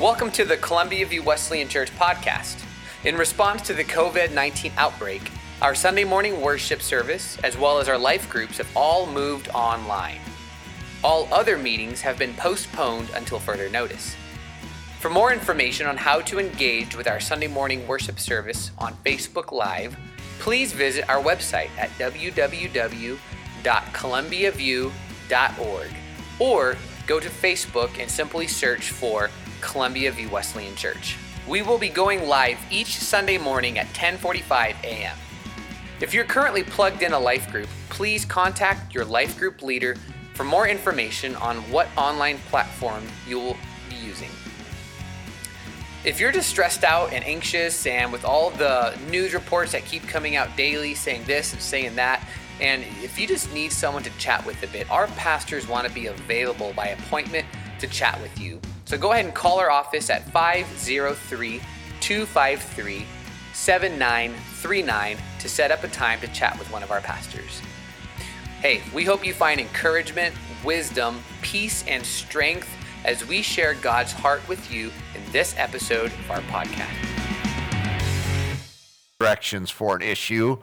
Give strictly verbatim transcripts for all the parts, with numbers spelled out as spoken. Welcome to the Columbia View Wesleyan Church podcast. In response to the covid nineteen outbreak, our Sunday morning worship service, as well as our life groups, have all moved online. All other meetings have been postponed until further notice. For more information on how to engage with our Sunday morning worship service on Facebook Live, please visit our website at w w w dot columbia view dot org or go to Facebook and simply search for Columbia View Wesleyan Church. We will be going live each Sunday morning at ten forty-five a.m. If you're currently plugged in a life group, please contact your life group leader for more information on what online platform you will be using. If you're just stressed out and anxious and with all the news reports that keep coming out daily saying this and saying that, and if you just need someone to chat with a bit, our pastors want to be available by appointment to chat with you. So go ahead and call our office at five oh three, two five three, seven nine three nine to set up a time to chat with one of our pastors. Hey, we hope you find encouragement, wisdom, peace, and strength as we share God's heart with you in this episode of our podcast. Directions for an issue,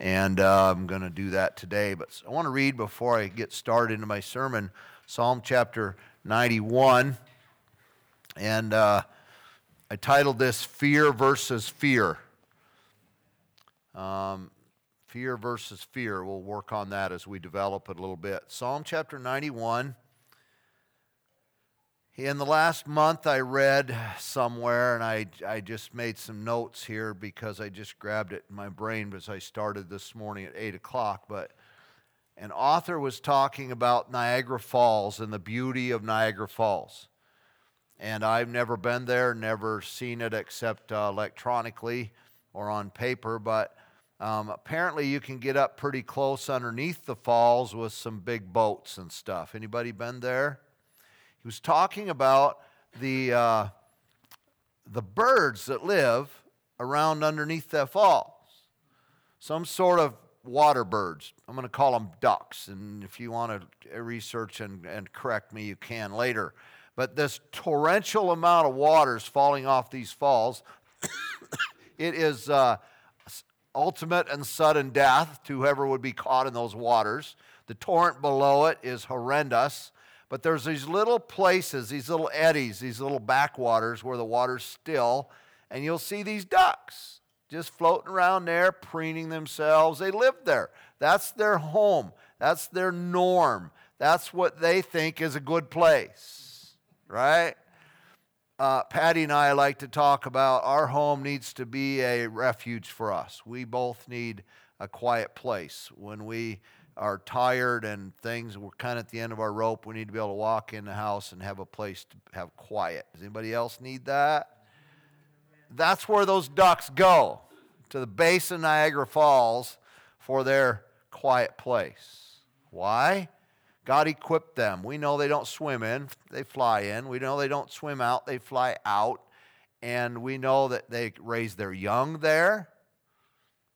and uh, I'm going to do that today. But I want to read before I get started into my sermon, Psalm chapter ninety-one, and uh, I titled this "Fear versus Fear." Um, Fear versus fear. We'll work on that as we develop it a little bit. Psalm chapter ninety-one. In the last month I read somewhere, and I, I just made some notes here because I just grabbed it in my brain as I started this morning at eight o'clock, but an author was talking about Niagara Falls and the beauty of Niagara Falls. And I've never been there, never seen it except uh, electronically or on paper, but Um, apparently you can get up pretty close underneath the falls with some big boats and stuff. Anybody been there? He was talking about the uh, the birds that live around underneath the falls. Some sort of water birds. I'm going to call them ducks. And if you want to research and, and correct me, you can later. But this torrential amount of water is falling off these falls. It is Uh, ultimate and sudden death to whoever would be caught in those waters. The torrent below it is horrendous, but there's these little places, these little eddies, these little backwaters where the water's still, and you'll see these ducks just floating around there, preening themselves. They live there. That's their home. That's their norm. That's what they think is a good place, right? Uh, Patty and I like to talk about our home needs to be a refuge for us. We both need a quiet place. When we are tired and things, we're kind of at the end of our rope, we need to be able to walk in the house and have a place to have quiet. Does anybody else need that? That's where those ducks go, to the base of Niagara Falls for their quiet place. Why? God equipped them. We know they don't swim in, they fly in. We know they don't swim out, they fly out. And we know that they raise their young there.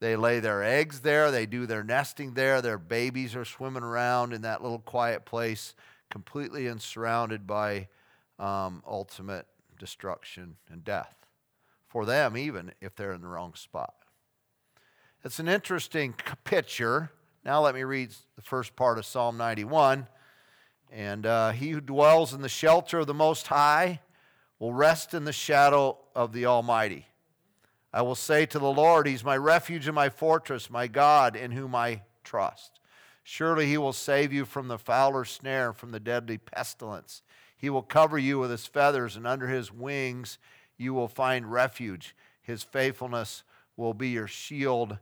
They lay their eggs there. They do their nesting there. Their babies are swimming around in that little quiet place, completely and surrounded by um, ultimate destruction and death. For them, even if they're in the wrong spot. It's an interesting picture. Now let me read the first part of Psalm ninety-one. And uh, he who dwells in the shelter of the Most High will rest in the shadow of the Almighty. I will say to the Lord, He's my refuge and my fortress, my God in whom I trust. Surely He will save you from the fowler's snare, from the deadly pestilence. He will cover you with His feathers, and under His wings you will find refuge. His faithfulness will be your shield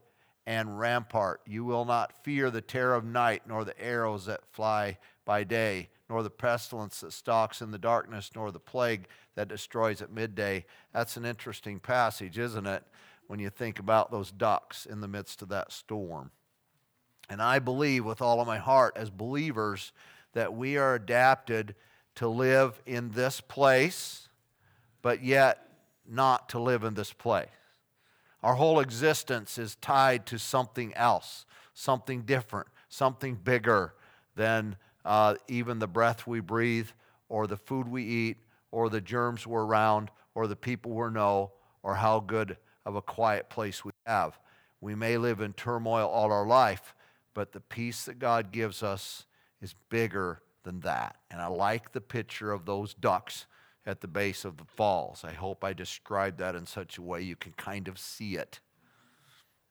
and rampart. You will not fear the terror of night, nor the arrows that fly by day, nor the pestilence that stalks in the darkness, nor the plague that destroys at midday. That's an interesting passage, isn't it, when you think about those ducks in the midst of that storm. And I believe with all of my heart as believers that we are adapted to live in this place, but yet not to live in this place. Our whole existence is tied to something else, something different, something bigger than uh, even the breath we breathe or the food we eat or the germs we're around, or the people we know, or how good of a quiet place we have. We may live in turmoil all our life, but the peace that God gives us is bigger than that. And I like the picture of those ducks at the base of the falls. I hope I described that in such a way you can kind of see it.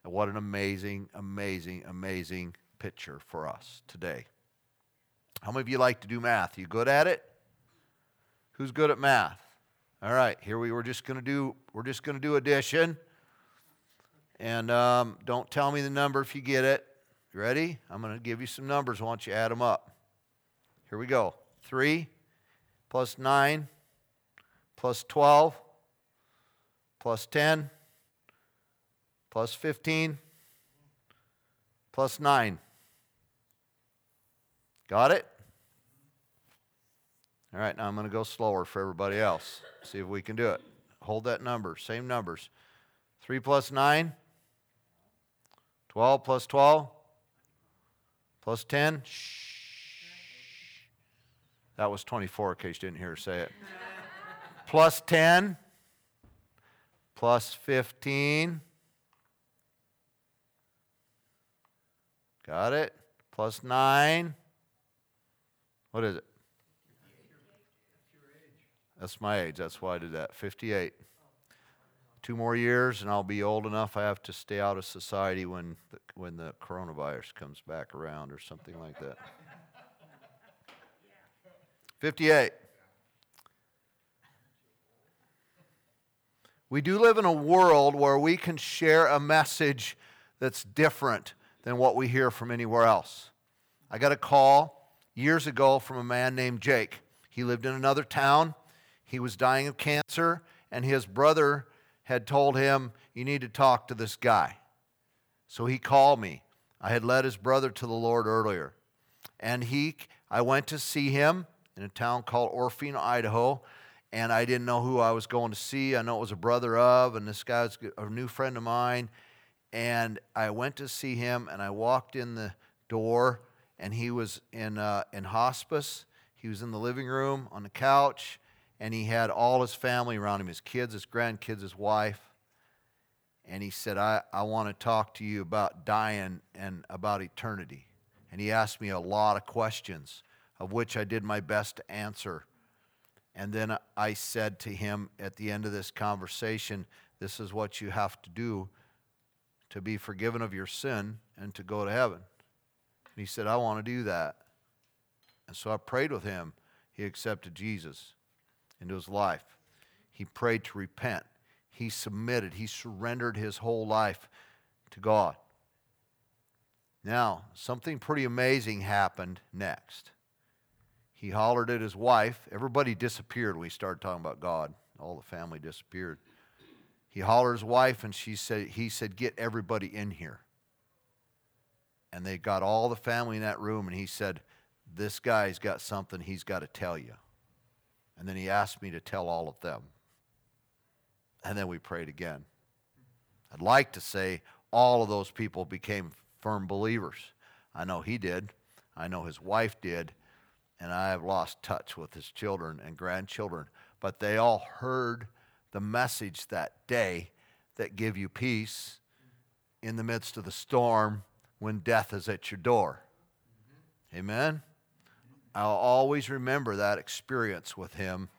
And what an amazing, amazing, amazing picture for us today. How many of you like to do math? You good at it? Who's good at math? All right, here we were just going to do, we're just going to do addition. And um, don't tell me the number if you get it. You ready? I'm going to give you some numbers. I want you to add them up. Here we go. three plus nine plus twelve plus ten plus fifteen plus nine. Got it? All right, now I'm going to go slower for everybody else. See if we can do it. Hold that number, same numbers. three plus nine, twelve plus twelve, plus ten. Shh. That was twenty-four, in case you didn't hear her say it. Plus ten, plus fifteen. Got it? Plus nine. What is it? That's my age. That's why I did that. fifty-eight. Two more years, and I'll be old enough I have to stay out of society when the, when the coronavirus comes back around or something like that. fifty-eight. We do live in a world where we can share a message that's different than what we hear from anywhere else. I got a call years ago from a man named Jake. He lived in another town. He was dying of cancer, and his brother had told him, you need to talk to this guy. So he called me. I had led his brother to the Lord earlier. And he, I went to see him in a town called Orphina, Idaho, and I didn't know who I was going to see. I know it was a brother of, and this guy's a new friend of mine. And I went to see him, and I walked in the door, and he was in uh, in hospice. He was in the living room on the couch, and he had all his family around him, his kids, his grandkids, his wife. And he said, I, I want to talk to you about dying and about eternity. And he asked me a lot of questions, of which I did my best to answer. And then I said to him at the end of this conversation, this is what you have to do to be forgiven of your sin and to go to heaven. And he said, I want to do that. And so I prayed with him. He accepted Jesus into his life. He prayed to repent. He submitted. He surrendered his whole life to God. Now, something pretty amazing happened next. He hollered at his wife. Everybody disappeared when we started talking about God. All the family disappeared. He hollered at his wife, and she said, he said, get everybody in here. And they got all the family in that room, and he said, this guy's got something he's got to tell you. And then he asked me to tell all of them. And then we prayed again. I'd like to say all of those people became firm believers. I know he did. I know his wife did. And I have lost touch with his children and grandchildren. But they all heard the message that day that give you peace in the midst of the storm when death is at your door. Amen? I'll always remember that experience with him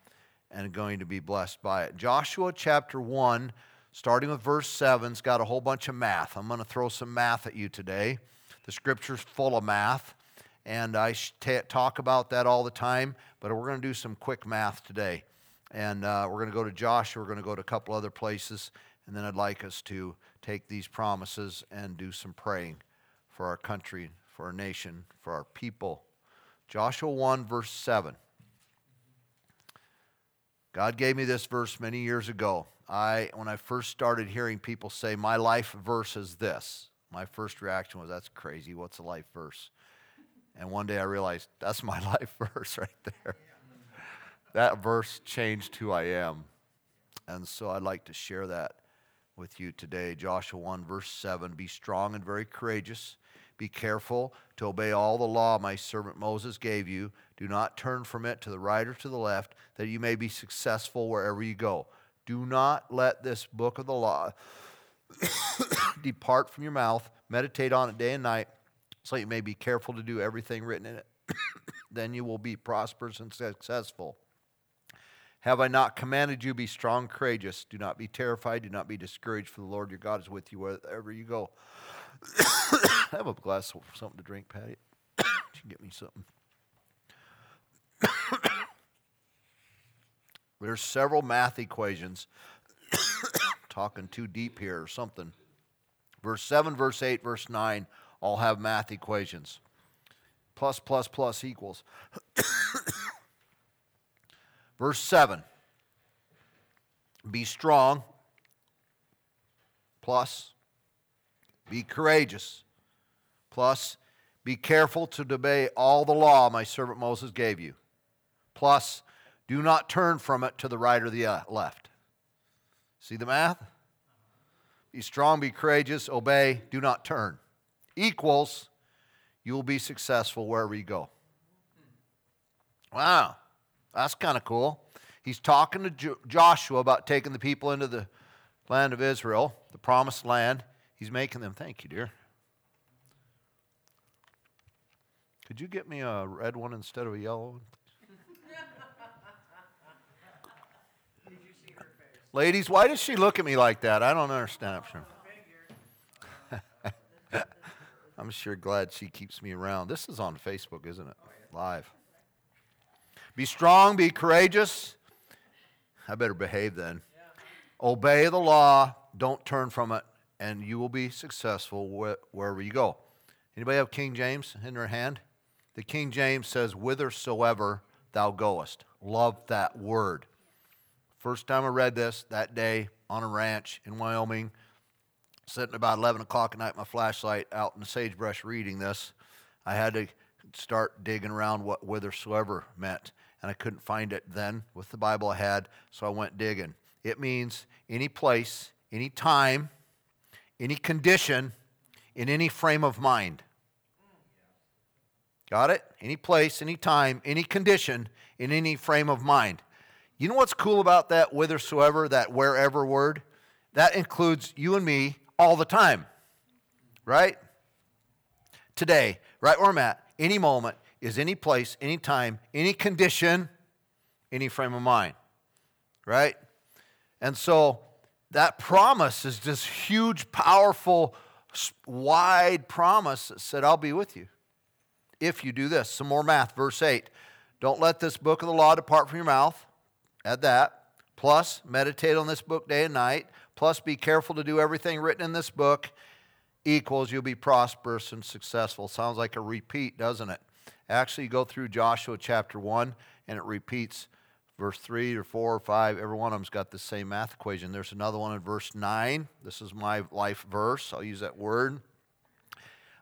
and going to be blessed by it. Joshua chapter one, starting with verse seven, has got a whole bunch of math. I'm going to throw some math at you today. The Scripture's full of math, and I t- talk about that all the time, but we're going to do some quick math today. And uh, we're going to go to Joshua, we're going to go to a couple other places, and then I'd like us to take these promises and do some praying for our country, for our nation, for our people. Joshua one, verse seven. God gave me this verse many years ago. I, when I first started hearing people say, my life verse is this, my first reaction was, that's crazy, what's a life verse? And one day I realized, that's my life verse right there. That verse changed who I am. And so I'd like to share that with you today. Joshua one, verse seven, be strong and very courageous. Be careful to obey all the law my servant Moses gave you. Do not turn from it to the right or to the left, that you may be successful wherever you go. Do not let this book of the law depart from your mouth. Meditate on it day and night, so you may be careful to do everything written in it. Then you will be prosperous and successful. Have I not commanded you? Be strong, courageous. Do not be terrified. Do not be discouraged, for the Lord your God is with you wherever you go. Have a glass of something to drink, Patty. She can get me something. There's several math equations. Talking too deep here or something. Verse seven, verse eight, verse nine all have math equations. Plus, plus, plus equals. Verse seven, be strong, plus, be courageous, plus, be careful to obey all the law my servant Moses gave you, plus, do not turn from it to the right or the left. See the math? Be strong, be courageous, obey, do not turn. Equals, you will be successful wherever you go. Wow. That's kind of cool. He's talking to Jo- Joshua about taking the people into the land of Israel, the promised land. He's making them, thank you, dear. Could you get me a red one instead of a yellow one? Did you see her face? Ladies, why does she look at me like that? I don't understand. I'm sure glad she keeps me around. This is on Facebook, isn't it? Live. Be strong, be courageous. I better behave then. Yeah. Obey the law, don't turn from it, and you will be successful wh- wherever you go. Anybody have King James in their hand? The King James says, whithersoever thou goest. Love that word. First time I read this, that day on a ranch in Wyoming, sitting about eleven o'clock at night, my flashlight out in the sagebrush reading this, I had to start digging around what whithersoever meant. And I couldn't find it then with the Bible I had, so I went digging. It means any place, any time, any condition, in any frame of mind. Got it? Any place, any time, any condition, in any frame of mind. You know what's cool about that whithersoever, that wherever word? That includes you and me all the time. Right? Today, right where I'm at, any moment, is any place, any time, any condition, any frame of mind, right? And so that promise is this huge, powerful, wide promise that said, I'll be with you if you do this. Some more math, verse eight. Don't let this book of the law depart from your mouth. Add that. Plus, meditate on this book day and night. Plus, be careful to do everything written in this book. Equals, you'll be prosperous and successful. Sounds like a repeat, doesn't it? Actually, you go through Joshua chapter one, and it repeats verse three or four or five. Every one of them's got the same math equation. There's another one in verse nine. This is my life verse. I'll use that word.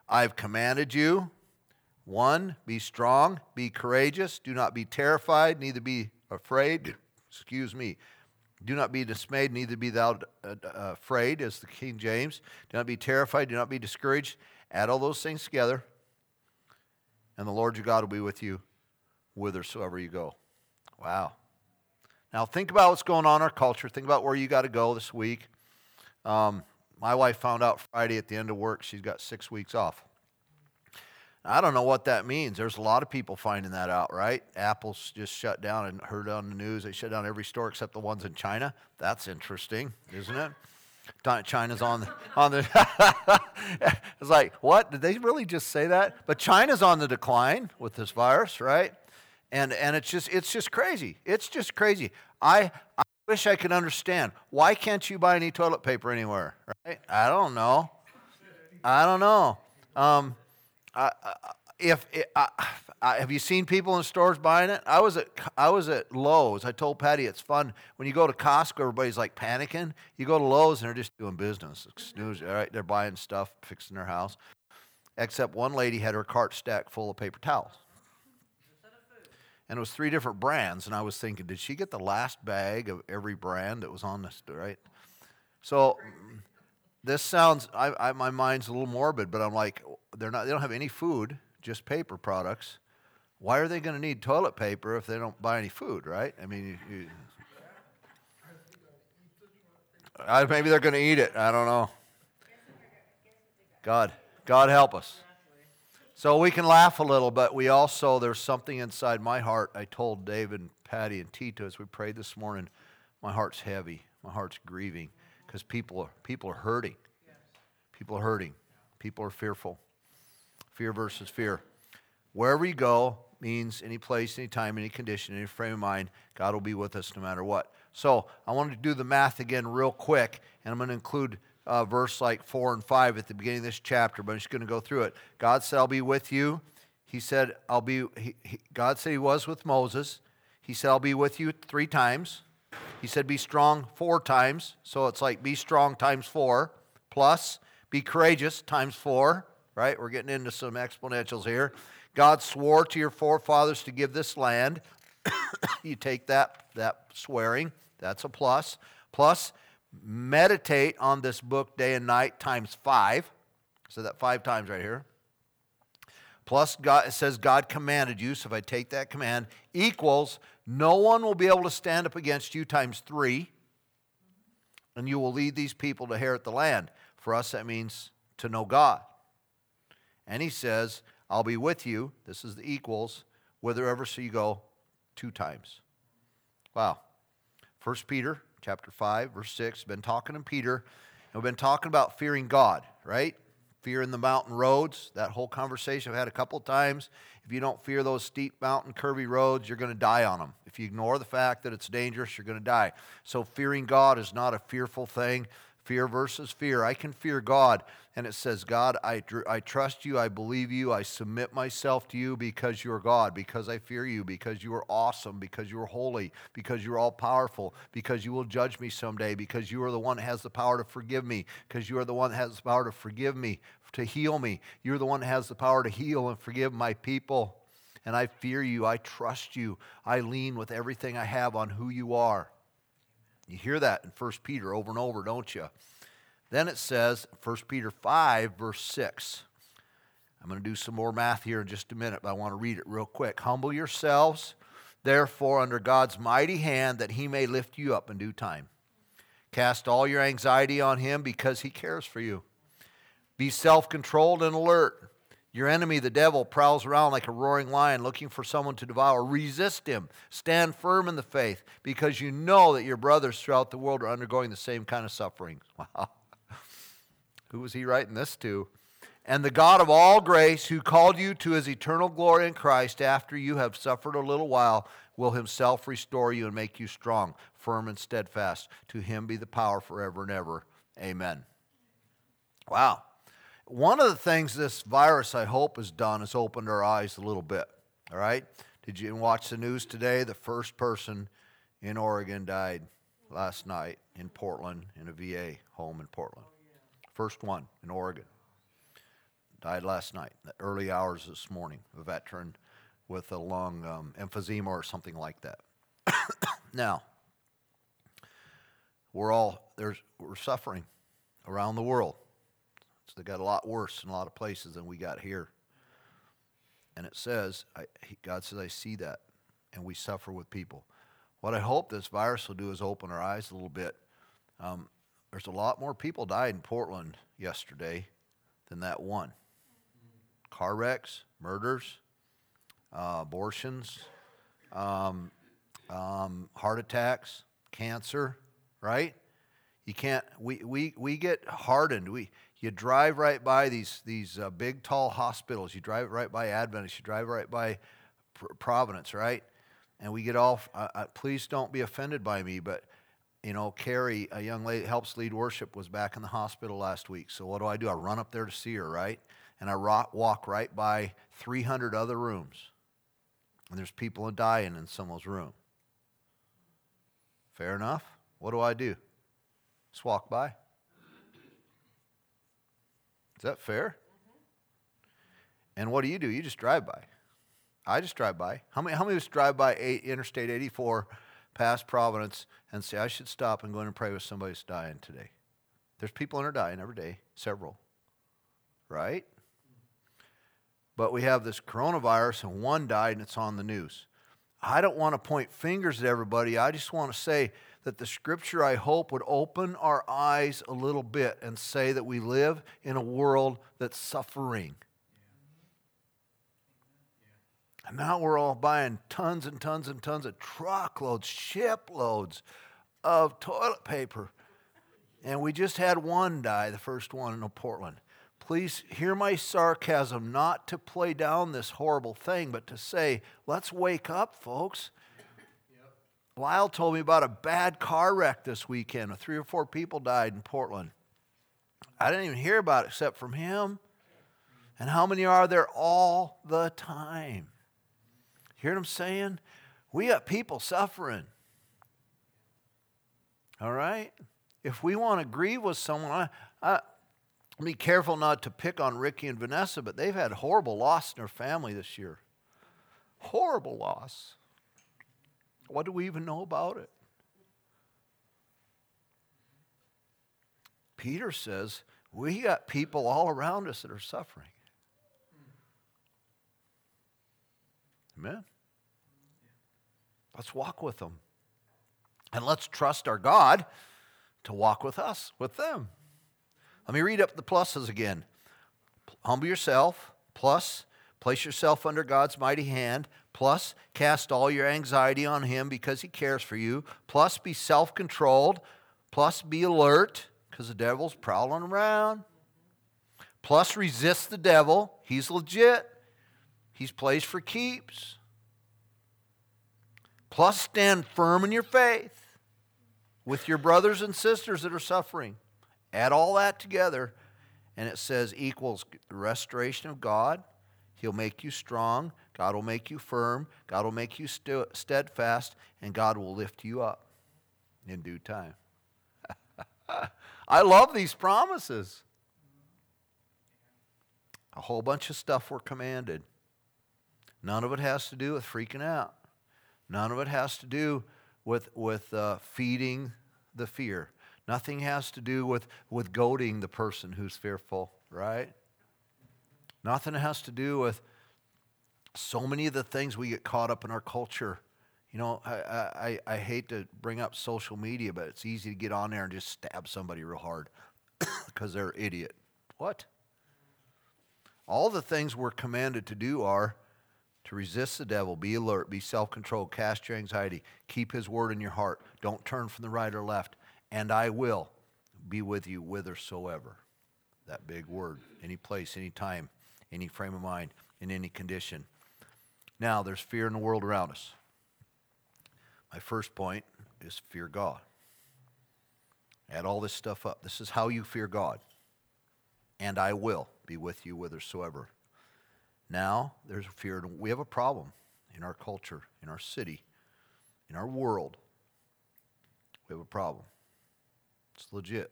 I've commanded you, one, be strong, be courageous, do not be terrified, neither be afraid. Excuse me. Do not be dismayed, neither be thou afraid, as the King James. Do not be terrified, do not be discouraged. Add all those things together. And the Lord your God will be with you whithersoever you go. Wow. Now think about what's going on in our culture. Think about where you got to go this week. Um, my wife found out Friday at the end of work she's got six weeks off. I don't know what that means. There's a lot of people finding that out, right? Apple's just shut down and heard on the news. They shut down every store except the ones in China. That's interesting, isn't it? China's on the, on the it's like, what? Did they really just say that? But China's on the decline with this virus, right? And and it's just it's just crazy. It's just crazy. I, I wish I could understand. Why can't you buy any toilet paper anywhere, right? I don't know. I don't know. Um, I, I, if it, I, I, have you seen people in stores buying it? I was at I was at Lowe's. I told Patty it's fun when you go to Costco. Everybody's like panicking. You go to Lowe's and they're just doing business. Excuse, all right, they're buying stuff, fixing their house. Except one lady had her cart stacked full of paper towels, and it was three different brands. And I was thinking, did she get the last bag of every brand that was on this? Right. So This sounds, I, I, my mind's a little morbid, but I'm like, they're not, they don't have any food, just paper products. Why are they going to need toilet paper if they don't buy any food, right? I mean, you, you, I, maybe they're going to eat it. I don't know. God, God help us. So we can laugh a little, but we also, there's something inside my heart. I told David and Patty and Tito as we prayed this morning, my heart's heavy. My heart's grieving because people are, people are hurting. People are hurting. People are fearful. Fear versus fear. Wherever you go means any place, any time, any condition, any frame of mind. God will be with us no matter what. So I wanted to do the math again real quick, and I'm going to include uh, verse like four and five at the beginning of this chapter, but I'm just going to go through it. God said, I'll be with you. He said, I'll be, he, he, God said he was with Moses. He said, I'll be with you three times. He said, be strong four times. So it's like be strong times four, plus be courageous times four, right? We're getting into some exponentials here. God swore to your forefathers to give this land. You take that, that swearing, that's a plus. Plus, meditate on this book day and night times five. So that five times right here. Plus, God, it says God commanded you, so if I take that command, equals no one will be able to stand up against you times three, and you will lead these people to inherit the land. For us, that means to know God. And he says, I'll be with you, this is the equals, whithersoever so you go, two times. Wow. First Peter chapter five, verse six, been talking to Peter, and we've been talking about fearing God, right? Fear in the mountain roads, that whole conversation I've had a couple of times. If you don't fear those steep mountain curvy roads, you're going to die on them. If you ignore the fact that it's dangerous, you're going to die. So fearing God is not a fearful thing. Fear versus fear. I can fear God, and it says, God, I, I trust you, I believe you, I submit myself to you because you're God, because I fear you, because you are awesome, because you are holy, because you are all-powerful, because you will judge me someday, because you are the one that has the power to forgive me, because you are the one that has the power to forgive me, to heal me. You're the one that has the power to heal and forgive my people, and I fear you, I trust you, I lean with everything I have on who you are. You hear that in First Peter over and over, don't you? Then it says, First Peter five, verse six. I'm going to do some more math here in just a minute, but I want to read it real quick. Humble yourselves, therefore, under God's mighty hand, that he may lift you up in due time. Cast all your anxiety on him because he cares for you. Be self-controlled and alert. Your enemy, the devil, prowls around like a roaring lion looking for someone to devour. Resist him. Stand firm in the faith because you know that your brothers throughout the world are undergoing the same kind of sufferings. Wow. Who was he writing this to? And the God of all grace, who called you to his eternal glory in Christ after you have suffered a little while, will himself restore you and make you strong, firm and steadfast. To him be the power forever and ever. Amen. Wow. One of the things this virus, I hope, has done is opened our eyes a little bit, all right? Did you watch the news today? The first person in Oregon died last night in Portland, in a V A home in Portland. First one in Oregon. Died last night, in the early hours this morning, a veteran with a lung um, emphysema or something like that. Now, we're all, there's, we're suffering around the world. So they got a lot worse in a lot of places than we got here. And it says, I, God says, I see that, and we suffer with people. What I hope this virus will do is open our eyes a little bit. Um, there's a lot more people died in Portland yesterday than that one. Car wrecks, murders, uh, abortions, um, um, heart attacks, cancer, right? You can't, we, we, we get hardened. We You drive right by these these uh, big, tall hospitals. You drive right by Adventist. You drive right by Providence, right? And we get all, uh, uh, please don't be offended by me, but, you know, Carrie, a young lady that helps lead worship, was back in the hospital last week. So what do I do? I run up there to see her, right? And I rock, walk right by three hundred other rooms. And there's people dying in someone's room. Fair enough. What do I do? Just walk by. Is that fair? Mm-hmm. And what do you do? You just drive by. I just drive by. How many, how many of us drive by eight, Interstate eighty-four past Providence and say, I should stop and go in and pray with somebody who's dying today? There's people in our dying every day, several, right? But we have this coronavirus, and one died, and it's on the news. I don't want to point fingers at everybody. I just want to say that the Scripture, I hope, would open our eyes a little bit and say that we live in a world that's suffering. And now we're all buying tons and tons and tons of truckloads, shiploads of toilet paper. And we just had one die, the first one in Portland. Please hear my sarcasm, not to play down this horrible thing, but to say, let's wake up, folks. Yep. Lyle told me about a bad car wreck this weekend. Three or four people died in Portland. I didn't even hear about it except from him. And how many are there all the time? Hear what I'm saying? We got people suffering. All right? If we want to grieve with someone, I, I be careful not to pick on Ricky and Vanessa, but they've had horrible loss in their family this year. Horrible loss. What do we even know about it? Peter says, we got people all around us that are suffering. Amen? Let's walk with them. And let's trust our God to walk with us, with them. Let me read up the pluses again. Humble yourself, plus place yourself under God's mighty hand, plus cast all your anxiety on Him because He cares for you, plus be self-controlled, plus be alert because the devil's prowling around, plus resist the devil. He's legit. He's plays for keeps. Plus stand firm in your faith with your brothers and sisters that are suffering. Add all that together, and it says equals the restoration of God. He'll make you strong. God will make you firm. God will make you stu- steadfast, and God will lift you up in due time. I love these promises. A whole bunch of stuff we're commanded. None of it has to do with freaking out. None of it has to do with, with uh, feeding the fear. Nothing has to do with, with goading the person who's fearful, right? Nothing has to do with so many of the things we get caught up in our culture. You know, I, I, I hate to bring up social media, but it's easy to get on there and just stab somebody real hard because they're an idiot. What? All the things we're commanded to do are to resist the devil, be alert, be self-controlled, cast your anxiety, keep his word in your heart, don't turn from the right or left. And I will be with you whithersoever. That big word. Any place, any time, any frame of mind, in any condition. Now, there's fear in the world around us. My first point is fear God. Add all this stuff up. This is how you fear God. And I will be with you whithersoever. Now, there's fear. We have a problem in our culture, in our city, in our world. We have a problem. It's legit.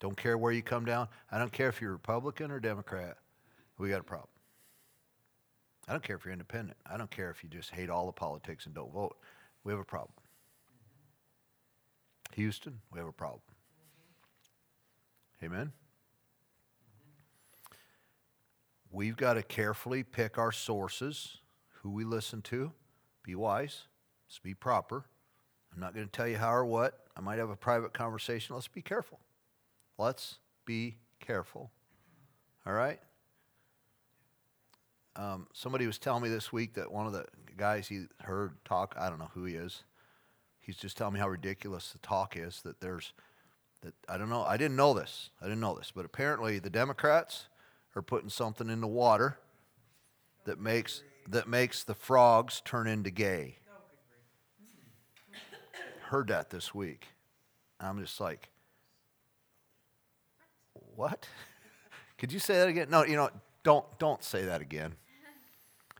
Don't care where you come down. I don't care if you're Republican or Democrat. We got a problem. I don't care if you're independent. I don't care if you just hate all the politics and don't vote. We have a problem. Houston, we have a problem. Amen? We've got to carefully pick our sources, who we listen to, be wise, let's be proper. I'm not going to tell you how or what. I might have a private conversation. Let's be careful. Let's be careful. All right? Um, somebody was telling me this week that one of the guys he heard talk, I don't know who he is, he's just telling me how ridiculous the talk is, that there's, that I don't know, I didn't know this. I didn't know this. But apparently the Democrats are putting something in the water that makes that makes the frogs turn into gay. Heard that this week. I'm just like, what? Could you say that again? No, you know, don't don't say that again.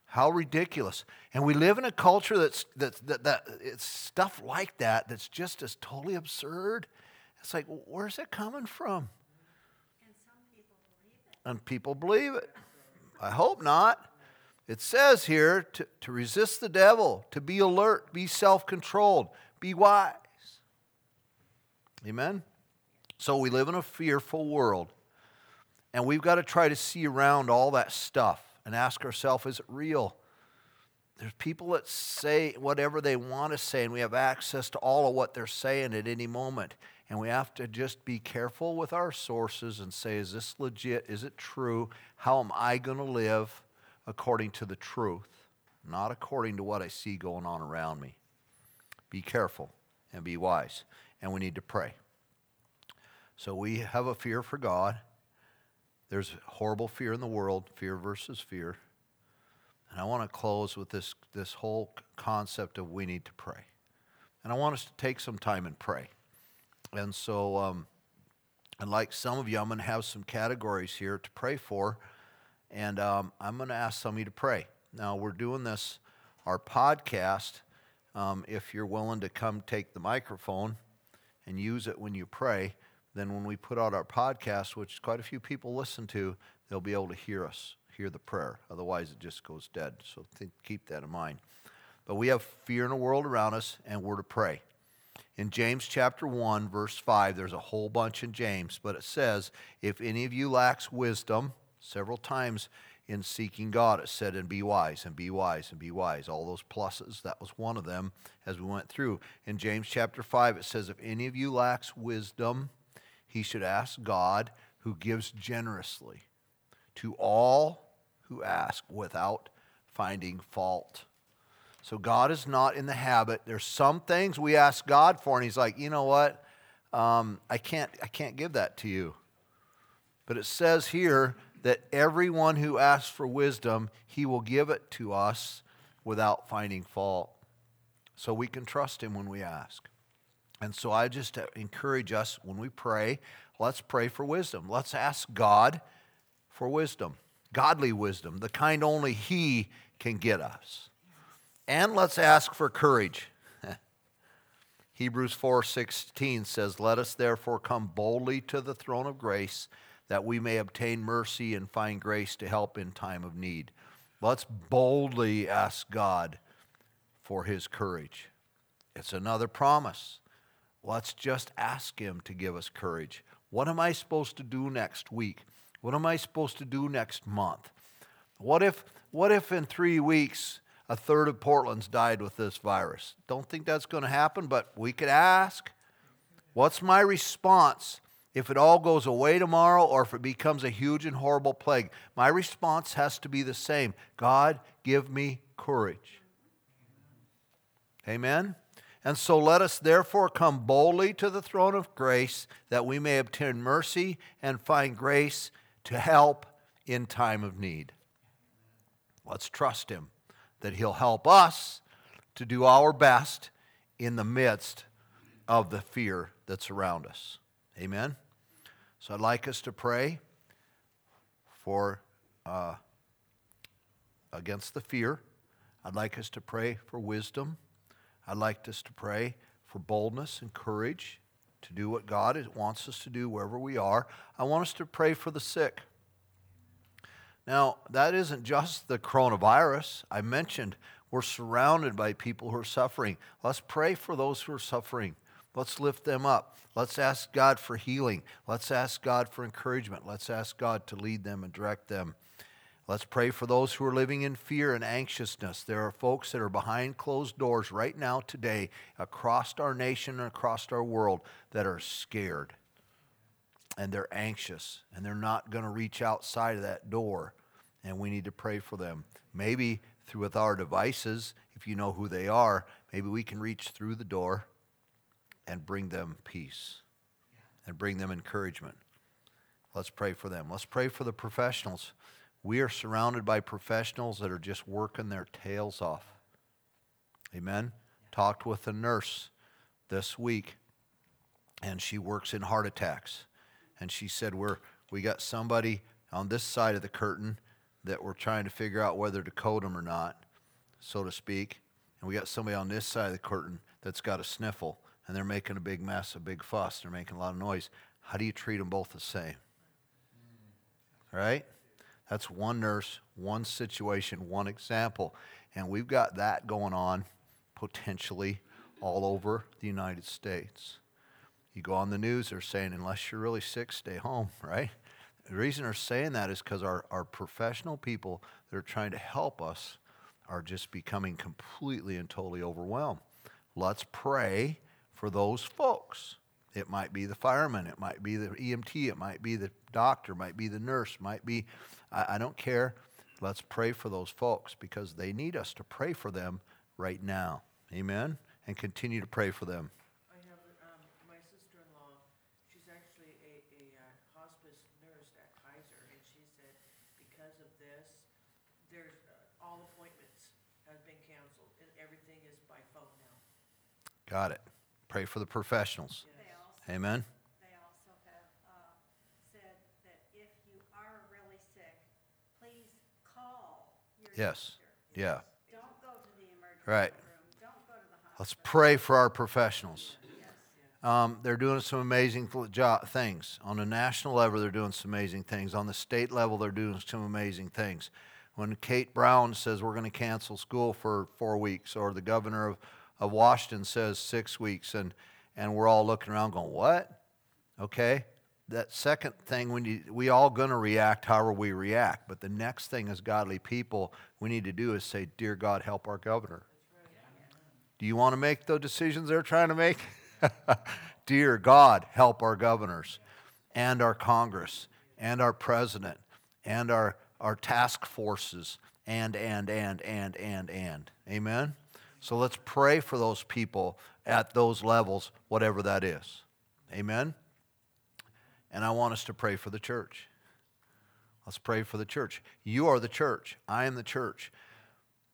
How ridiculous! And we live in a culture that's that's that, that it's stuff like that that's just as totally absurd. It's like, where's it coming from? And some people believe it. And people believe it. I hope not. It says here to, to resist the devil, to be alert, be self-controlled. Be wise. Amen? So we live in a fearful world, and we've got to try to see around all that stuff and ask ourselves, is it real? There's people that say whatever they want to say, and we have access to all of what they're saying at any moment. And we have to just be careful with our sources and say, is this legit? Is it true? How am I going to live according to the truth, not according to what I see going on around me? Be careful and be wise. And we need to pray. So we have a fear for God. There's horrible fear in the world, fear versus fear. And I want to close with this, this whole concept of we need to pray. And I want us to take some time and pray. And so, um, and like some of you, I'm going to have some categories here to pray for, and um, I'm going to ask some of you to pray. Now, we're doing this, our podcast, um, if you're willing to come take the microphone and use it when you pray, then when we put out our podcast, which quite a few people listen to, they'll be able to hear us, hear the prayer. Otherwise, it just goes dead, so think, keep that in mind. But we have fear in the world around us, and we're to pray. In James chapter one, verse five, there's a whole bunch in James, but it says, if any of you lacks wisdom, several times in seeking God, it said, and be wise, and be wise, and be wise. All those pluses, that was one of them as we went through. In James chapter five, it says, if any of you lacks wisdom, he should ask God, who gives generously to all who ask without finding fault. So God is not in the habit. There's some things we ask God for, and he's like, you know what? Um, I can't, I can't give that to you. But it says here that everyone who asks for wisdom, he will give it to us without finding fault. So we can trust him when we ask. And so I just encourage us, when we pray, let's pray for wisdom. Let's ask God for wisdom, godly wisdom, the kind only he can get us. And let's ask for courage. Hebrews four sixteen says, let us therefore come boldly to the throne of grace, that we may obtain mercy and find grace to help in time of need. Let's boldly ask God for his courage. It's another promise. Let's just ask him to give us courage. What am I supposed to do next week? What am I supposed to do next month? What if, what if in three weeks... a third of Portland's died with this virus? Don't think that's going to happen, but we could ask, what's my response if it all goes away tomorrow or if it becomes a huge and horrible plague? My response has to be the same. God, give me courage. Amen? And so let us therefore come boldly to the throne of grace, that we may obtain mercy and find grace to help in time of need. Let's trust him that he'll help us to do our best in the midst of the fear that's around us. Amen? So I'd like us to pray for uh, against the fear. I'd like us to pray for wisdom. I'd like us to pray for boldness and courage to do what God wants us to do wherever we are. I want us to pray for the sick. Now, that isn't just the coronavirus. I mentioned we're surrounded by people who are suffering. Let's pray for those who are suffering. Let's lift them up. Let's ask God for healing. Let's ask God for encouragement. Let's ask God to lead them and direct them. Let's pray for those who are living in fear and anxiousness. There are folks that are behind closed doors right now today across our nation and across our world that are scared. And they're anxious, and they're not going to reach outside of that door, and we need to pray for them. Maybe through with our devices, if you know who they are, maybe we can reach through the door and bring them peace and bring them encouragement. Let's pray for them. Let's pray for the professionals. We are surrounded by professionals that are just working their tails off. Amen? Yeah. Talked with a nurse this week, and she works in heart attacks. And she said, we're, we got somebody on this side of the curtain that we're trying to figure out whether to code them or not, so to speak. And we got somebody on this side of the curtain that's got a sniffle, and they're making a big mess, a big fuss. They're making a lot of noise. How do you treat them both the same? Right? That's one nurse, one situation, one example. And we've got that going on potentially all over the United States. You go on the news, they're saying, unless you're really sick, stay home, right? The reason they're saying that is because our, our professional people that are trying to help us are just becoming completely and totally overwhelmed. Let's pray for those folks. It might be the fireman, it might be the E M T, it might be the doctor, it might be the nurse, it might be, I, I don't care. Let's pray for those folks because they need us to pray for them right now. Amen? And continue to pray for them. I have um, my sister-in-law, she's actually a, a uh, hospice nurse at Kaiser, and she said because of this, there's uh, all appointments have been canceled, and everything is by phone now. Got it. Pray for the professionals. Yes. They also, Amen. They also have uh, said that if you are really sick, please call your yes. doctor. Yeah. Don't go to the emergency right. room. Don't go to the hospital. Let's pray for our professionals. Yes. Um, they're doing some amazing things. On a national level, they're doing some amazing things. On the state level, they're doing some amazing things. When Kate Brown says we're going to cancel school for four weeks, or the governor of of Washington says six weeks, and, and we're all looking around going, what? Okay. That second thing, we need, we all going to react however we react, but the next thing as godly people we need to do is say, dear God, help our governor. Right. Yeah. Do you want to make the decisions they're trying to make? Dear God, help our governors and our Congress and our president and our, our task forces and, and, and, and, and, and. Amen? So let's pray for those people at those levels, whatever that is. Amen? And I want us to pray for the church. Let's pray for the church. You are the church. I am the church.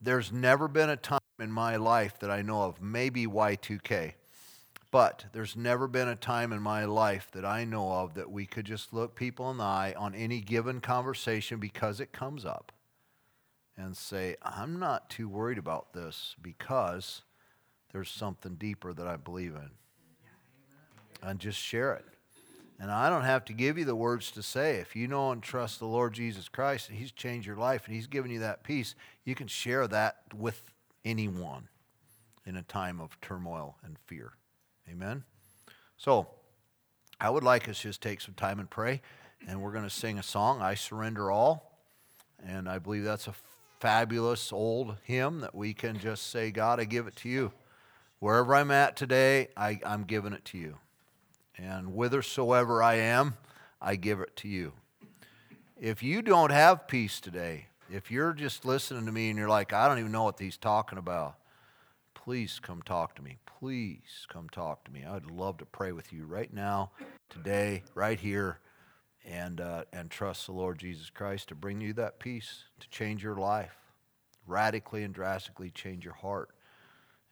There's never been a time in my life that I know of, maybe Y two K, but there's never been a time in my life that I know of that we could just look people in the eye on any given conversation because it comes up. And say, I'm not too worried about this because there's something deeper that I believe in. And just share it. And I don't have to give you the words to say. If you know and trust the Lord Jesus Christ, and He's changed your life, and He's given you that peace, you can share that with anyone in a time of turmoil and fear. Amen? So, I would like us to just take some time and pray. And we're going to sing a song, I Surrender All. And I believe that's a fabulous old hymn that we can just say, God, I give it to you. Wherever I'm at today, I, I'm giving it to you. And whithersoever I am, I give it to you. If you don't have peace today, if you're just listening to me and you're like, I don't even know what he's talking about, please come talk to me. Please come talk to me. I'd love to pray with you right now, today, right here. And uh, and trust the Lord Jesus Christ to bring you that peace, to change your life, radically and drastically change your heart,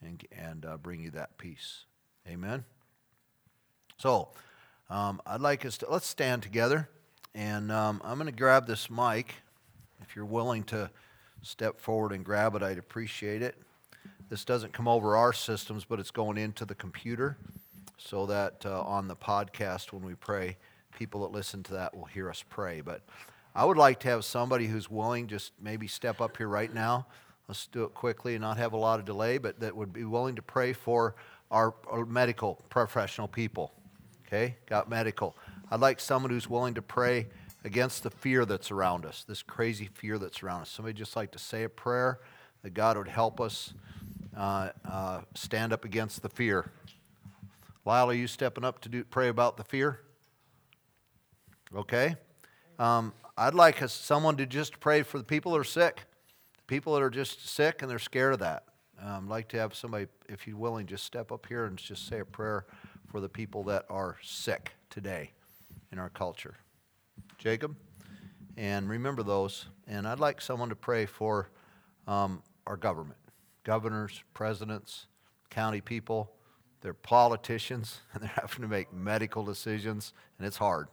and and uh, bring you that peace. Amen? So, um, I'd like us to, let's stand together, and um, I'm going to grab this mic. If you're willing to step forward and grab it, I'd appreciate it. This doesn't come over our systems, but it's going into the computer, so that uh, on the podcast when we pray, people that listen to that will hear us pray. But I would like to have somebody who's willing just maybe step up here right now. Let's do it quickly and not have a lot of delay, but that would be willing to pray for our, our medical professional people. Okay? Got medical. I'd like someone who's willing to pray against the fear that's around us, this crazy fear that's around us. Somebody just like to say a prayer that God would help us uh, uh, stand up against the fear. Lyle, are you stepping up to do, pray about the fear? Okay? Um, I'd like us, someone to just pray for the people that are sick. The people that are just sick and they're scared of that. Um, I'd like to have somebody, if you're willing, just step up here and just say a prayer for the people that are sick today in our culture. Jacob, and remember those. And I'd like someone to pray for um, our government, governors, presidents, county people. They're politicians, and they're having to make medical decisions, and it's hard.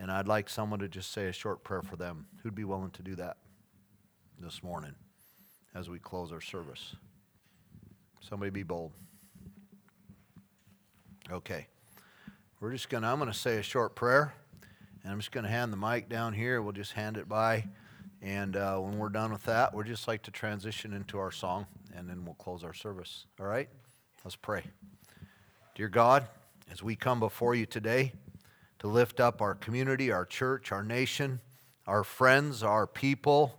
And I'd like someone to just say a short prayer for them. Who'd be willing to do that this morning as we close our service? Somebody be bold. Okay. We're just going to, I'm going to say a short prayer. And I'm just going to hand the mic down here. We'll just hand it by. And uh, when we're done with that, we'd just like to transition into our song. And then we'll close our service. All right? Let's pray. Dear God, as we come before you today to lift up our community, our church, our nation, our friends, our people,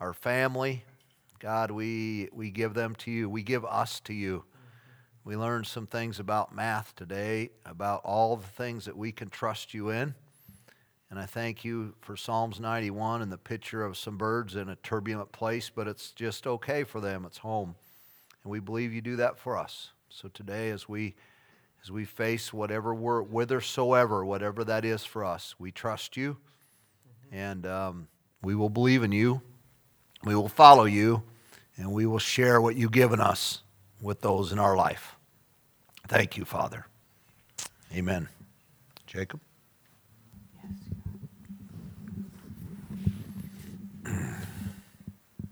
our family. God, we, we give them to you. We give us to you. We learned some things about math today, about all the things that we can trust you in. And I thank you for Psalms ninety-one and the picture of some birds in a turbulent place, but it's just okay for them. It's home. And we believe you do that for us. So today, as we as we face whatever we're, whithersoever, whatever that is for us, we trust you, and um, we will believe in you, we will follow you, and we will share what you've given us with those in our life. Thank you, Father. Amen. Jacob?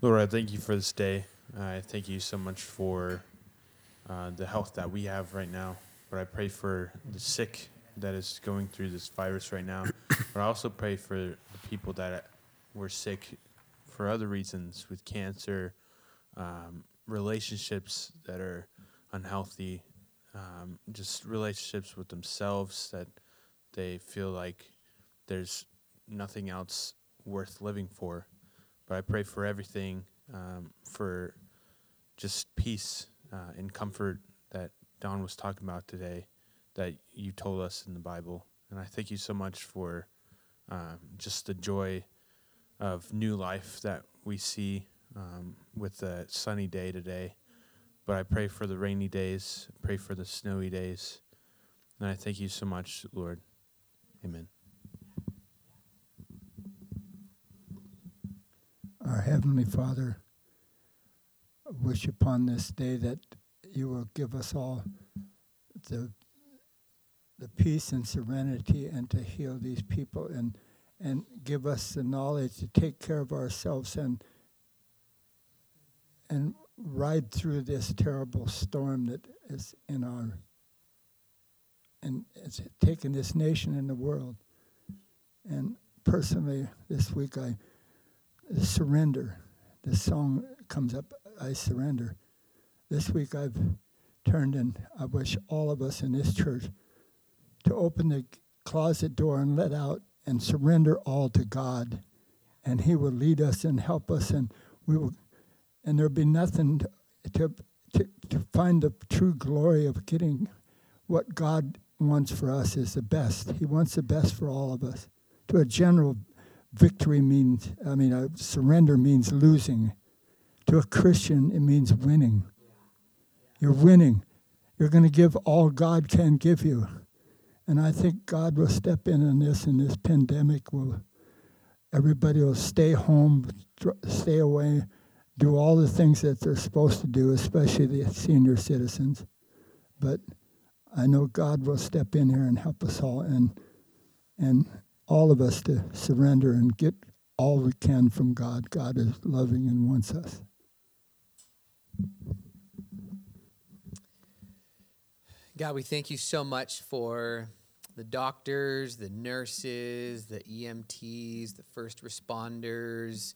Lord, I thank you for this day. I uh, thank you so much for uh, the health that we have right now. But I pray for the sick that is going through this virus right now. But I also pray for the people that were sick for other reasons, with cancer, um, relationships that are unhealthy, um, just relationships with themselves that they feel like there's nothing else worth living for. But I pray for everything, um, for just peace uh, and comfort that Don was talking about today, that you told us in the Bible. And I thank you so much for um, just the joy of new life that we see um, with the sunny day today. But I pray for the rainy days, pray for the snowy days. And I thank you so much, Lord. Amen. Our Heavenly Father, I wish upon this day that you will give us all the the peace and serenity, and to heal these people, and and give us the knowledge to take care of ourselves and and ride through this terrible storm that is in our and it's taken this nation and the world. And personally, this week I surrender. This song comes up. I surrender. This week I've turned, and I wish all of us in this church to open the closet door and let out and surrender all to God, and He will lead us and help us, and we will, and there'll be nothing to to, to find the true glory of getting what God wants for us is the best. He wants the best for all of us. To a general victory means, I mean, uh, surrender means losing. To a Christian, it means winning. You're winning. You're going to give all God can give you. And I think God will step in on this, and this pandemic will, everybody will stay home, stay away, do all the things that they're supposed to do, especially the senior citizens. But I know God will step in here and help us all, and and all of us to surrender and get all we can from God. God is loving and wants us. God, we thank you so much for the doctors, the nurses, the E M Ts, the first responders,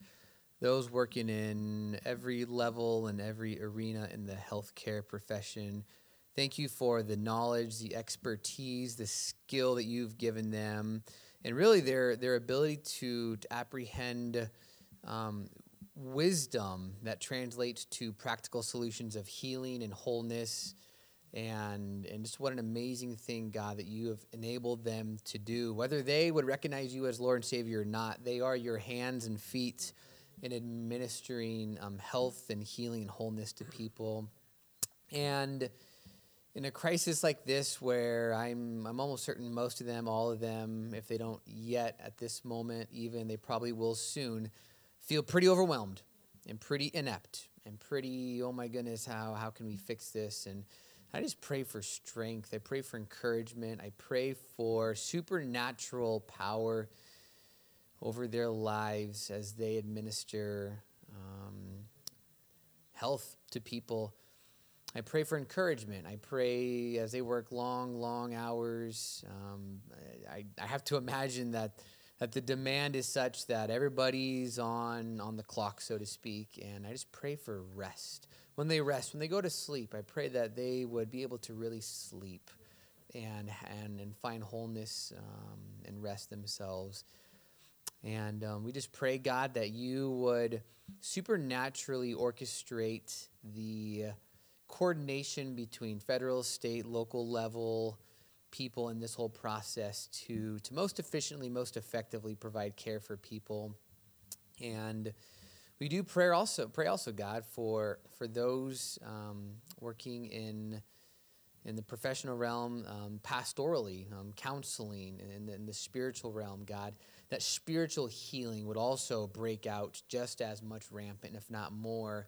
those working in every level and every arena in the healthcare profession. Thank you for the knowledge, the expertise, the skill that you've given them. And really their their ability to, to apprehend um, wisdom that translates to practical solutions of healing and wholeness. And and just what an amazing thing, God, that you have enabled them to do. Whether they would recognize you as Lord and Savior or not, they are your hands and feet in administering um, health and healing and wholeness to people. And in a crisis like this, where I'm I'm almost certain most of them, all of them, if they don't yet at this moment even, they probably will soon, feel pretty overwhelmed and pretty inept and pretty, oh my goodness, how how can we fix this? And I just pray for strength. I pray for encouragement. I pray for supernatural power over their lives as they administer um, health to people. I pray for encouragement. I pray as they work long, long hours. Um, I, I have to imagine that that the demand is such that everybody's on, on the clock, so to speak. And I just pray for rest. When they rest, when they go to sleep, I pray that they would be able to really sleep and and, and find wholeness um, and rest themselves. And um, we just pray, God, that you would supernaturally orchestrate the coordination between federal, state, local level people in this whole process to, to most efficiently, most effectively provide care for people. And we do pray also, pray also, God, for for those um, working in in the professional realm, um, pastorally, um, counseling, and in the spiritual realm, God, that spiritual healing would also break out just as much rampant, if not more,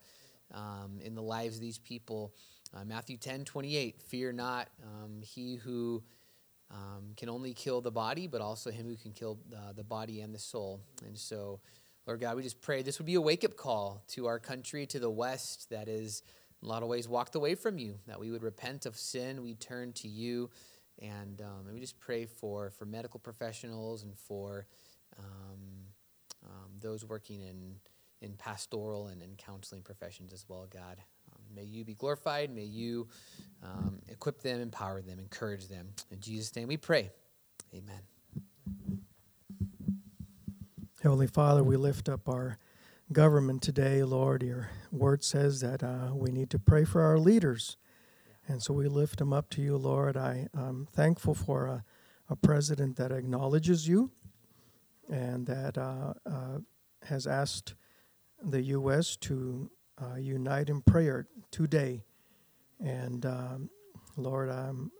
um, in the lives of these people. Uh, Matthew ten twenty-eight, fear not, um, he who um, can only kill the body, but also him who can kill uh, the body and the soul. And so, Lord God, we just pray this would be a wake-up call to our country, to the West, that is in a lot of ways walked away from you, that we would repent of sin, we turn to you, and, um, and we just pray for, for medical professionals and for um, um, those working in, in pastoral and in counseling professions as well, God. Um, may you be glorified. May you um, equip them, empower them, encourage them. In Jesus' name we pray. Amen. Heavenly Father, we lift up our government today, Lord. Your word says that uh, we need to pray for our leaders. And so we lift them up to you, Lord. I, I'm thankful for a, a president that acknowledges you and that uh, uh, has asked the U S to uh, unite in prayer today. And um, Lord, I'm,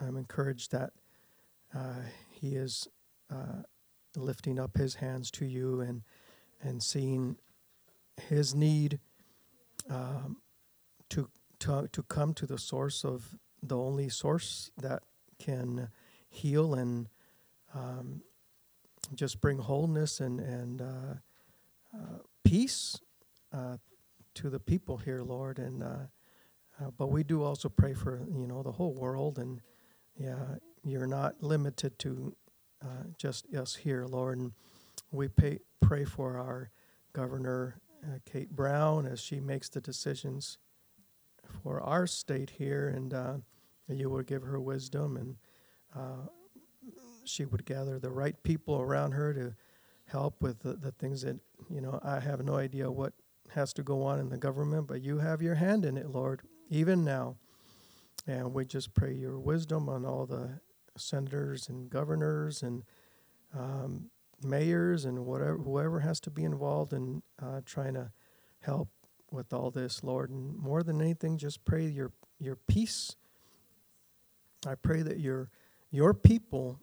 I'm encouraged that uh, he is Uh, lifting up his hands to you and and seeing his need um, to, to to come to the source of the only source that can heal and um, just bring wholeness and and uh, uh, peace uh, to the people here, Lord. And uh, uh, but we do also pray for you know the whole world, and yeah, you're not limited to Uh, just us here, Lord, and we pay, pray for our governor, uh, Kate Brown, as she makes the decisions for our state here, and uh, you would give her wisdom, and uh, she would gather the right people around her to help with the, the things that, you know, I have no idea what has to go on in the government, but you have your hand in it, Lord, even now, and we just pray your wisdom on all the senators and governors and um, mayors and whatever, whoever has to be involved in uh, trying to help with all this, Lord. And more than anything, just pray your your peace. I pray that your your people,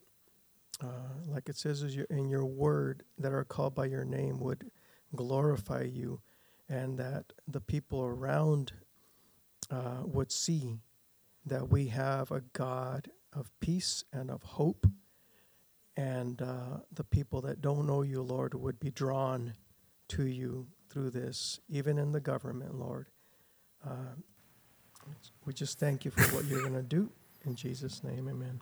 uh, like it says is your, in your word, that are called by your name would glorify you, and that the people around uh, would see that we have a God of peace and of hope, and uh, the people that don't know you, Lord, would be drawn to you through this, even in the government, Lord. Uh, we just thank you for what you're going to do. In Jesus' name, amen.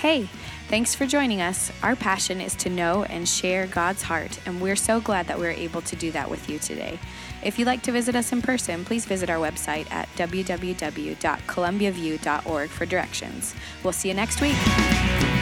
Hey, thanks for joining us. Our passion is to know and share God's heart, and we're so glad that we were able to do that with you today. If you'd like to visit us in person, please visit our website at w w w dot columbia view dot org for directions. We'll see you next week.